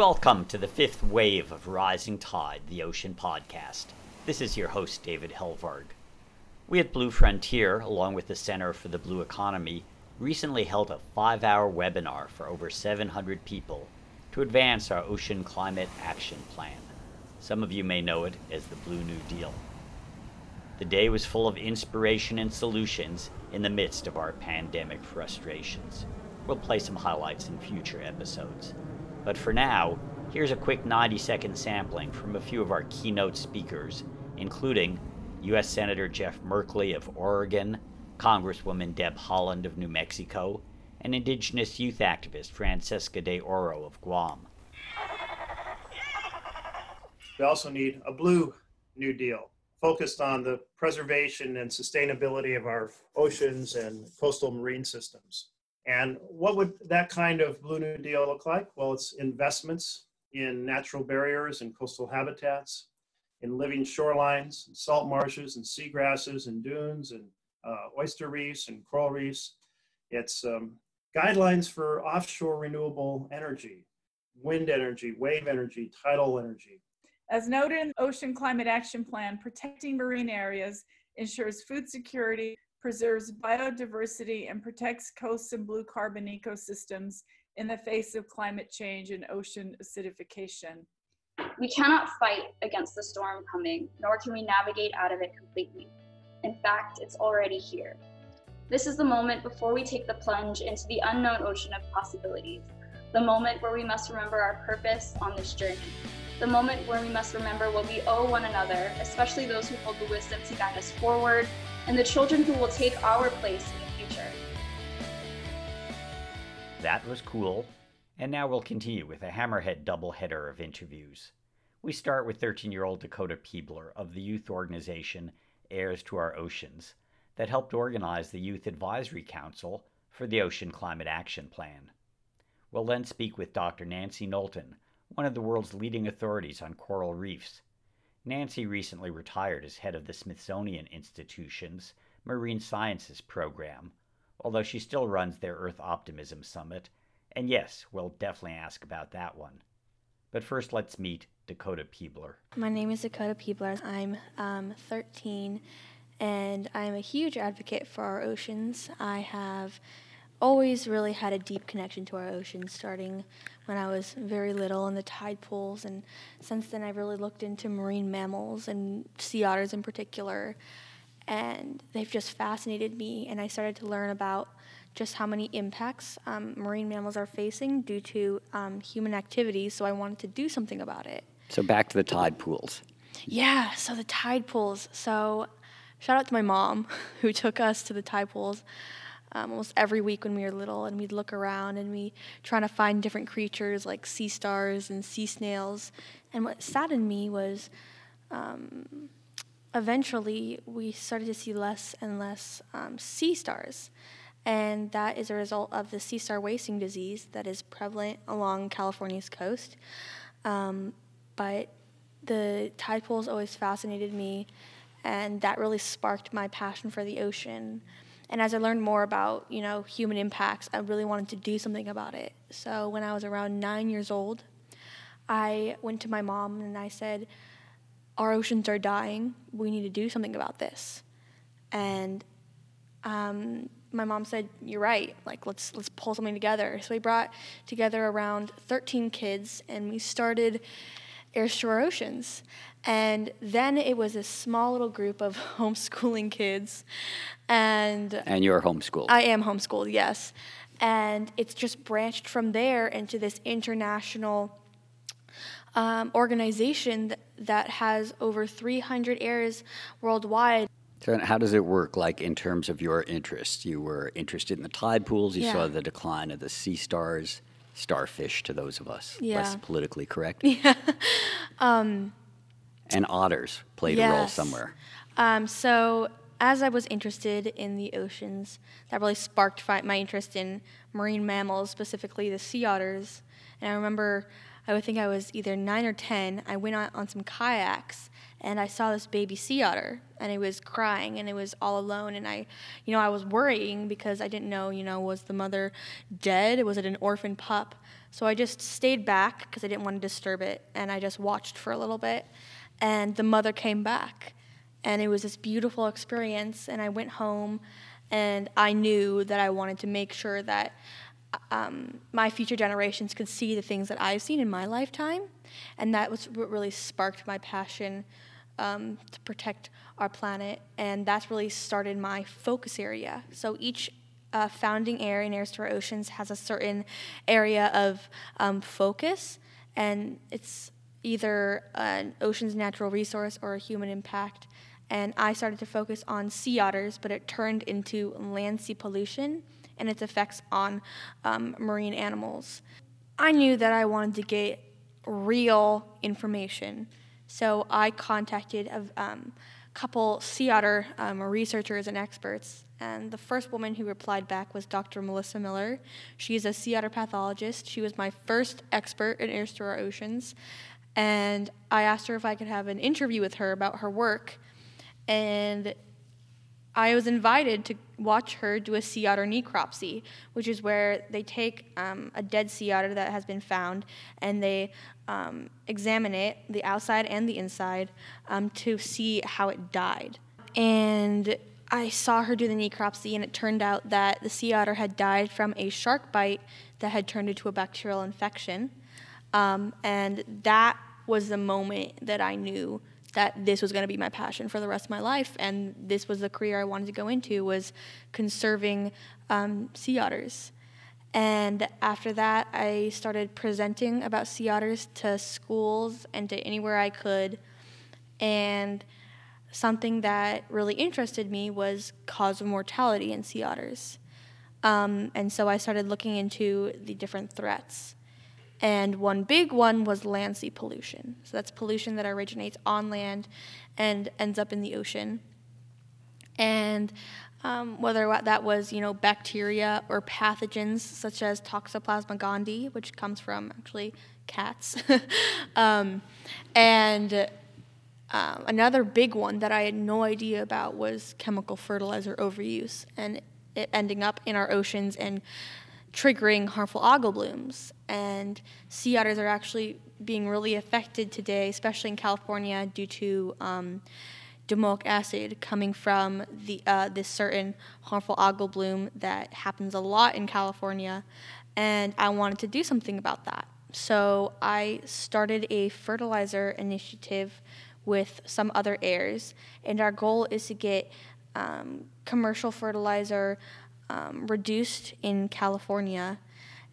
Welcome to the fifth wave of Rising Tide, the Ocean Podcast. This is your host, David Helvarg. We at Blue Frontier, along with the Center for the Blue Economy, recently held a 5-hour webinar for over 700 people to advance our Ocean Climate Action Plan. Some of you may know it as the Blue New Deal. The day was full of inspiration and solutions in the midst of our pandemic frustrations. We'll play some highlights in future episodes. But for now, here's a quick 90-second sampling from a few of our keynote speakers, including U.S. Senator Jeff Merkley of Oregon, Congresswoman Deb Holland of New Mexico, and Indigenous youth activist Francesca de Oro of Guam. We also need a Blue New Deal focused on the preservation and sustainability of our oceans and coastal marine systems. And what would that kind of Blue New Deal look like? Well, it's investments in natural barriers and coastal habitats, in living shorelines, and salt marshes and seagrasses and dunes and oyster reefs and coral reefs. It's guidelines for offshore renewable energy, wind energy, wave energy, tidal energy. As noted in the Ocean Climate Action Plan, protecting marine areas ensures food security, preserves biodiversity, and protects coasts and blue carbon ecosystems in the face of climate change and ocean acidification. We cannot fight against the storm coming, nor can we navigate out of it completely. In fact, it's already here. This is the moment before we take the plunge into the unknown ocean of possibilities, the moment where we must remember our purpose on this journey, the moment where we must remember what we owe one another, especially those who hold the wisdom to guide us forward, and the children who will take our place in the future. That was cool. And now we'll continue with a hammerhead doubleheader of interviews. We start with 13-year-old Dakota Peebler of the youth organization Heirs to Our Oceans that helped organize the Youth Advisory Council for the Ocean Climate Action Plan. We'll then speak with Dr. Nancy Knowlton, one of the world's leading authorities on coral reefs. Nancy recently retired as head of the Smithsonian Institution's Marine Sciences Program, although she still runs their Earth Optimism Summit, and yes, we'll definitely ask about that one. But first, let's meet Dakota Peebler. My name is Dakota Peebler. I'm 13, and I'm a huge advocate for our oceans. I have always really had a deep connection to our oceans, starting when I was very little in the tide pools, and since then I've really looked into marine mammals and sea otters in particular, and they've just fascinated me, and I started to learn about just how many impacts marine mammals are facing due to human activity, so I wanted to do something about it. So back to the tide pools. Yeah, so the tide pools. So shout out to my mom who took us to the tide pools almost every week when we were little, and we'd look around and we trying to find different creatures like sea stars and sea snails. And what saddened me was eventually we started to see less and less sea stars, and that is a result of the sea star wasting disease that is prevalent along California's coast. But the tide pools always fascinated me, and that really sparked my passion for the ocean. And as I learned more about, human impacts, I really wanted to do something about it. So when I was around 9 years old, I went to my mom and I said, our oceans are dying. We need to do something about this. And my mom said, you're right. Like, let's pull something together. So we brought together around 13 kids, and we started Airshore Oceans. And then it was a small little group of homeschooling kids. And you're homeschooled. I am homeschooled, yes. And it's just branched from there into this international organization that has over 300 airs worldwide. So how does it work, like, in terms of your interest? You were interested in the tide pools. You saw the decline of the sea stars, starfish to those of us. Yeah. Less politically correct. Yeah. And otters played a role somewhere. So as I was interested in the oceans, that really sparked my interest in marine mammals, specifically the sea otters. And I remember, I would think I was either 9 or 10, I went on some kayaks, and I saw this baby sea otter, and it was crying, and it was all alone, and I was worrying because I didn't know, was the mother dead? Was it an orphan pup? So I just stayed back because I didn't want to disturb it, and I just watched for a little bit, and the mother came back, and it was this beautiful experience, and I went home, and I knew that I wanted to make sure that my future generations could see the things that I've seen in my lifetime, and that was what really sparked my passion to protect our planet, and that's really started my focus area. So each founding area in Heirs to Our Oceans has a certain area of focus, and it's either an ocean's natural resource or a human impact. And I started to focus on sea otters, but it turned into land sea pollution and its effects on marine animals. I knew that I wanted to get real information, so I contacted a couple sea otter researchers and experts, and the first woman who replied back was Dr. Melissa Miller. She's a sea otter pathologist. She was my first expert in Heirs to Our Oceans, and I asked her if I could have an interview with her about her work, and I was invited to watch her do a sea otter necropsy, which is where they take a dead sea otter that has been found and they examine it, the outside and the inside, to see how it died. And I saw her do the necropsy, and it turned out that the sea otter had died from a shark bite that had turned into a bacterial infection. And that was the moment that I knew that this was going to be my passion for the rest of my life, and this was the career I wanted to go into, was conserving sea otters. And after that, I started presenting about sea otters to schools and to anywhere I could, and something that really interested me was cause of mortality in sea otters. And so I started looking into the different threats. And one big one was land sea pollution. So that's pollution that originates on land and ends up in the ocean. And whether that was, bacteria or pathogens such as Toxoplasma gondii, which comes from actually cats. Another big one that I had no idea about was chemical fertilizer overuse and it ending up in our oceans and triggering harmful algal blooms. And sea otters are actually being really affected today, especially in California, due to domoic acid coming from the this certain harmful algal bloom that happens a lot in California, and I wanted to do something about that. So I started a fertilizer initiative with some other heirs, and our goal is to get commercial fertilizer reduced in California,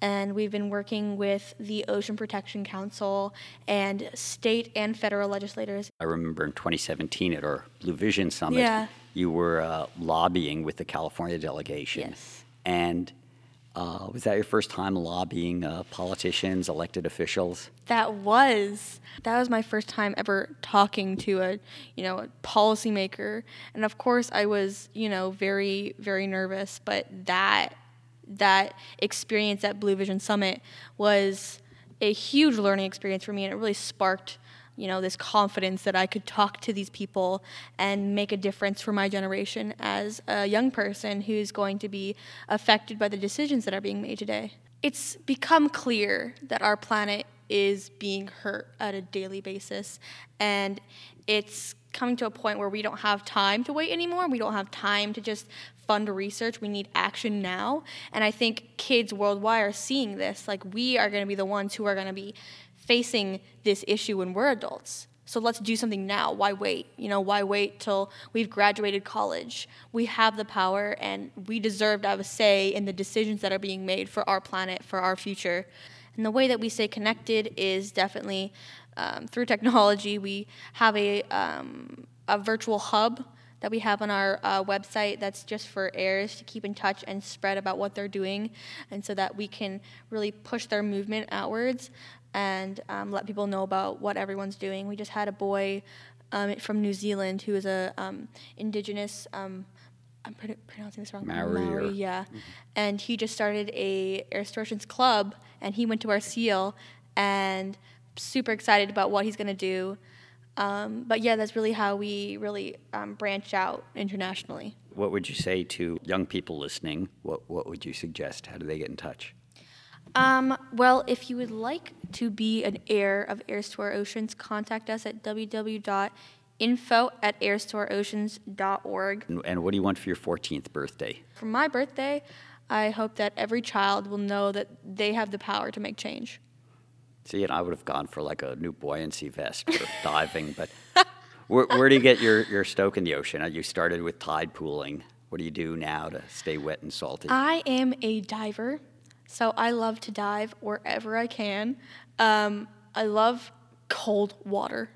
and we've been working with the Ocean Protection Council and state and federal legislators. I remember in 2017 at our Blue Vision Summit, you were lobbying with the California delegation. Yes. And was that your first time lobbying politicians, elected officials? That was my first time ever talking to a policymaker, and of course I was very, very nervous. But that experience at Blue Vision Summit was a huge learning experience for me, and it really sparked this confidence that I could talk to these people and make a difference for my generation as a young person who's going to be affected by the decisions that are being made today. It's become clear that our planet is being hurt at a daily basis, and it's coming to a point where we don't have time to wait anymore. We don't have time to just fund research. We need action now, and I think kids worldwide are seeing this. Like, we are going to be the ones who are going to be facing this issue when we're adults. So let's do something now. Why wait? Why wait till we've graduated college? We have the power, and we deserve to have a say in the decisions that are being made for our planet, for our future. And the way that we stay connected is definitely through technology. We have a virtual hub that we have on our website that's just for heirs to keep in touch and spread about what they're doing, and so that we can really push their movement outwards and let people know about what everyone's doing. We just had a boy from New Zealand who is a indigenous, I'm pronouncing this wrong. Maori, yeah. Mm-hmm. And he just started a Heirs to Our Oceans club, and he went to our seal, and super excited about what he's going to do. But yeah, that's really how we really branch out internationally. What would you say to young people listening? What would you suggest? How do they get in touch? Well, if you would like to be an heir of Heirs to Our Oceans, contact us at www.info@heirstoourOceans.org. And what do you want for your 14th birthday? For my birthday, I hope that every child will know that they have the power to make change. See, and I would have gone for like a new buoyancy vest for diving, but where do you get your stoke in the ocean? You started with tide pooling. What do you do now to stay wet and salty? I am a diver, so I love to dive wherever I can. I love cold water,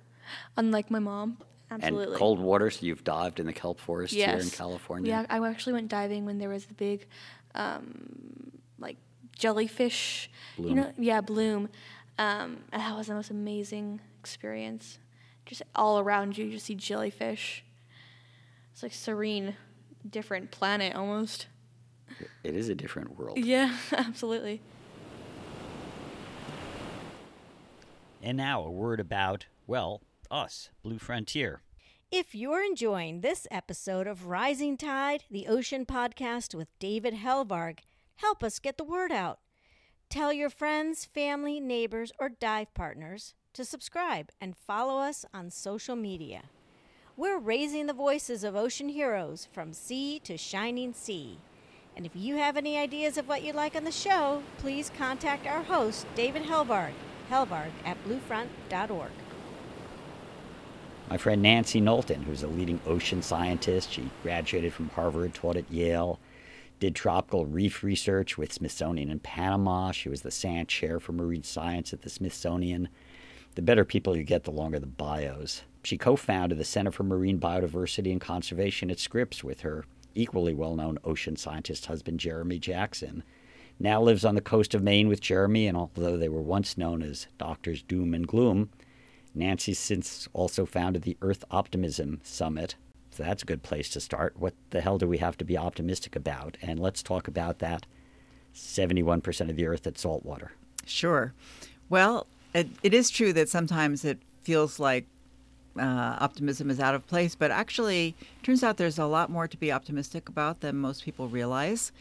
unlike my mom. Absolutely. And cold water, so you've dived in the kelp forests here in California? Yeah, I actually went diving when there was the big, like, jellyfish. Bloom. You know, yeah, bloom. And that was the most amazing experience. Just all around you, you just see jellyfish. It's like serene, different planet almost. It is a different world. Yeah, absolutely. And now a word about, well, us, Blue Frontier. If you're enjoying this episode of Rising Tide, the Ocean Podcast with David Helvarg, help us get the word out. Tell your friends, family, neighbors, or dive partners to subscribe and follow us on social media. We're raising the voices of ocean heroes from sea to shining sea. And if you have any ideas of what you'd like on the show, please contact our host, David Helvarg, helvarg@bluefront.org. My friend Nancy Knowlton, who's a leading ocean scientist, she graduated from Harvard, taught at Yale, did tropical reef research with Smithsonian in Panama. She was the Sand Chair for Marine Science at the Smithsonian. The better people you get, the longer the bios. She co-founded the Center for Marine Biodiversity and Conservation at Scripps with her equally well-known ocean scientist husband, Jeremy Jackson. Now lives on the coast of Maine with Jeremy, and although they were once known as Doctors Doom and Gloom, Nancy's since also founded the Earth Optimism Summit. So that's a good place to start. What the hell do we have to be optimistic about? And let's talk about that 71% of the Earth that's saltwater. Sure. Well, it is true that sometimes it feels like optimism is out of place, but actually it turns out there's a lot more to be optimistic about than most people realize.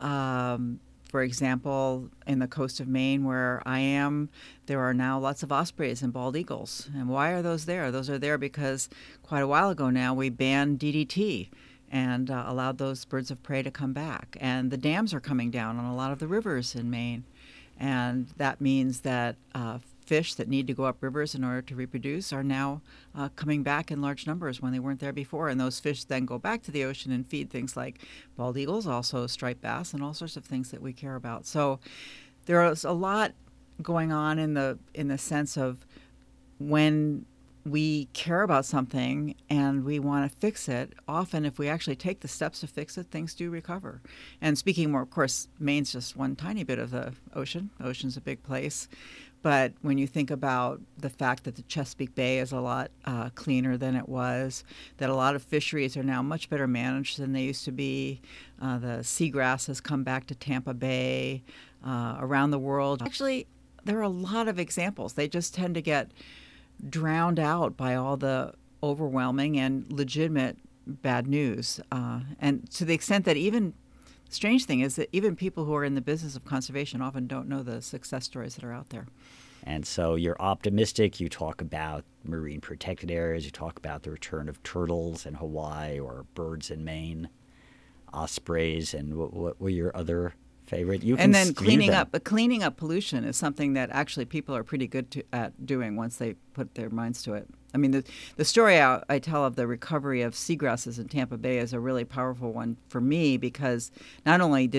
For example, in the coast of Maine, where I am, there are now lots of ospreys and bald eagles. And why are those there? Those are there because quite a while ago now we banned DDT and allowed those birds of prey to come back. And the dams are coming down on a lot of the rivers in Maine. And that means that fish that need to go up rivers in order to reproduce are now coming back in large numbers when they weren't there before. And those fish then go back to the ocean and feed things like bald eagles, also striped bass, and all sorts of things that we care about. So there is a lot going on in the sense of when we care about something and we want to fix it, often if we actually take the steps to fix it, things do recover. And speaking more, of course, Maine's just one tiny bit of the ocean. Ocean's a big place. But when you think about the fact that the Chesapeake Bay is a lot cleaner than it was, that a lot of fisheries are now much better managed than they used to be, the seagrass has come back to Tampa Bay, around the world. Actually, there are a lot of examples. They just tend to get drowned out by all the overwhelming and legitimate bad news. And to the extent that even, strange thing is that even people who are in the business of conservation often don't know the success stories that are out there. And so you're optimistic. You talk about marine protected areas. You talk about the return of turtles in Hawaii or birds in Maine, ospreys, and what were your other favorite? And then cleaning up pollution is something that actually people are pretty good at doing once they put their minds to it. I mean, the story I tell of the recovery of seagrasses in Tampa Bay is a really powerful one for me because not only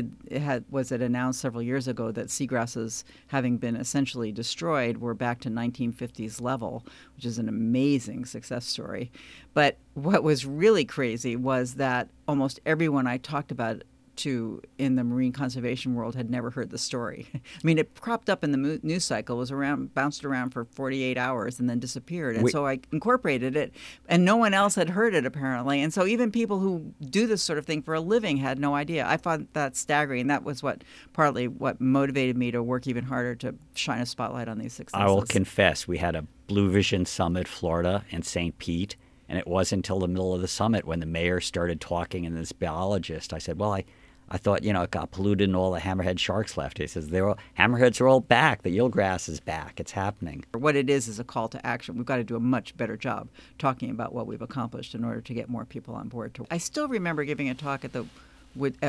was it announced several years ago that seagrasses, having been essentially destroyed, were back to 1950s level, which is an amazing success story. But what was really crazy was that almost everyone I talked about to in the marine conservation world had never heard the story. I mean, it cropped up in the news cycle, was around, bounced around for 48 hours and then disappeared. And so I incorporated it, and no one else had heard it apparently. And so even people who do this sort of thing for a living had no idea. I found that staggering. That was what partly what motivated me to work even harder to shine a spotlight on these successes. I will confess, we had a Blue Vision Summit, Florida and St. Pete. And it wasn't until the middle of the summit when the mayor started talking and this biologist, I said, well, I thought, you know, it got polluted and all the hammerhead sharks left. He says, hammerheads are all back. The eelgrass is back. It's happening. What it is a call to action. We've got to do a much better job talking about what we've accomplished in order to get more people on board. I still remember giving a talk at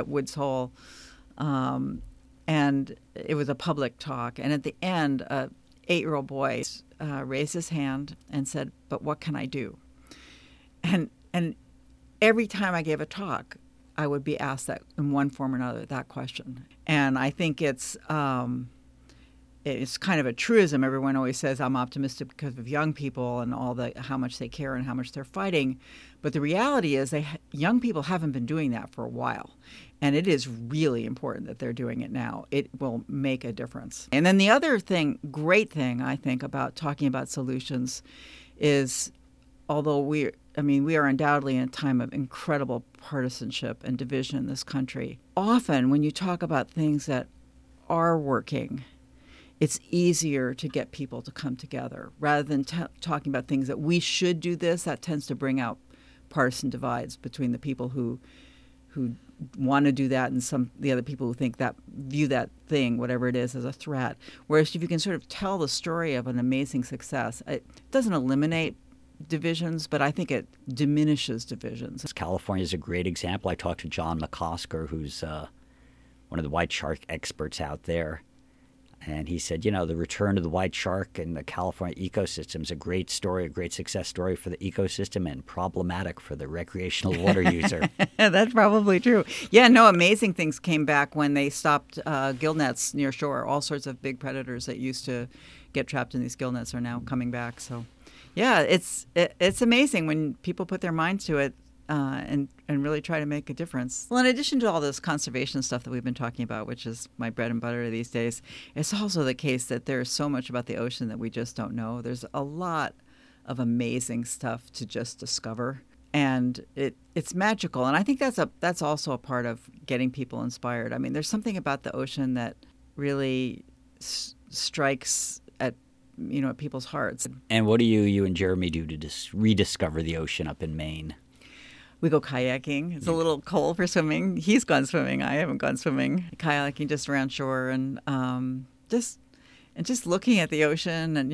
Woods Hole, and it was a public talk. And at the end, an 8-year-old boy raised his hand and said, but what can I do? And every time I gave a talk, I would be asked that in one form or another, that question. And I think it's kind of a truism. Everyone always says I'm optimistic because of young people and all the how much they care and how much they're fighting. But the reality is young people haven't been doing that for a while. And it is really important that they're doing it now. It will make a difference. And then the other thing, great thing, I think, about talking about solutions is although we are undoubtedly in a time of incredible partisanship and division in this country. Often when you talk about things that are working, it's easier to get people to come together. Rather than talking about things that we should do this, that tends to bring out partisan divides between the people who want to do that and the other people who think that view that thing, whatever it is, as a threat. Whereas if you can sort of tell the story of an amazing success, it doesn't eliminate divisions, but I think it diminishes divisions. California is a great example. I talked to John McCosker, who's one of the white shark experts out there, and he said, you know, the return of the white shark in the California ecosystem is a great story, a great success story for the ecosystem and problematic for the recreational water user. That's probably true. Yeah, no, amazing things came back when they stopped gill nets near shore. All sorts of big predators that used to get trapped in these gill nets are now coming back, so... Yeah, it's amazing when people put their minds to it and really try to make a difference. Well, in addition to all this conservation stuff that we've been talking about, which is my bread and butter these days, it's also the case that there's so much about the ocean that we just don't know. There's a lot of amazing stuff to just discover, and it's magical. And I think that's also a part of getting people inspired. I mean, there's something about the ocean that really strikes at people's hearts. And what do you and Jeremy do to rediscover the ocean up in Maine? We go kayaking. It's a little cold for swimming. He's gone swimming. I haven't gone swimming. Kayaking just around shore and just looking at the ocean. And,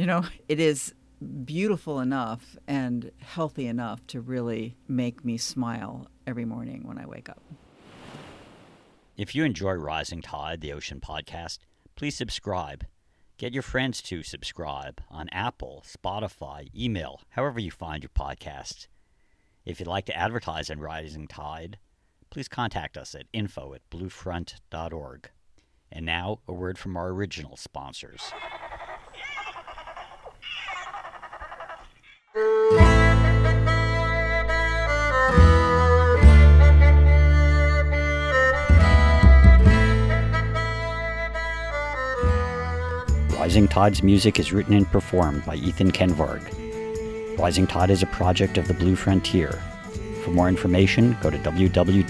it is beautiful enough and healthy enough to really make me smile every morning when I wake up. If you enjoy Rising Tide, the Ocean Podcast, please subscribe. Get your friends to subscribe on Apple, Spotify, email, however you find your podcasts. If you'd like to advertise on Rising Tide, please contact us at info@bluefront.org. And now, a word from our original sponsors. Rising Tide's music is written and performed by Ethan Kenvarg. Rising Tide is a project of the Blue Frontier. For more information, go to www.bluefront.org.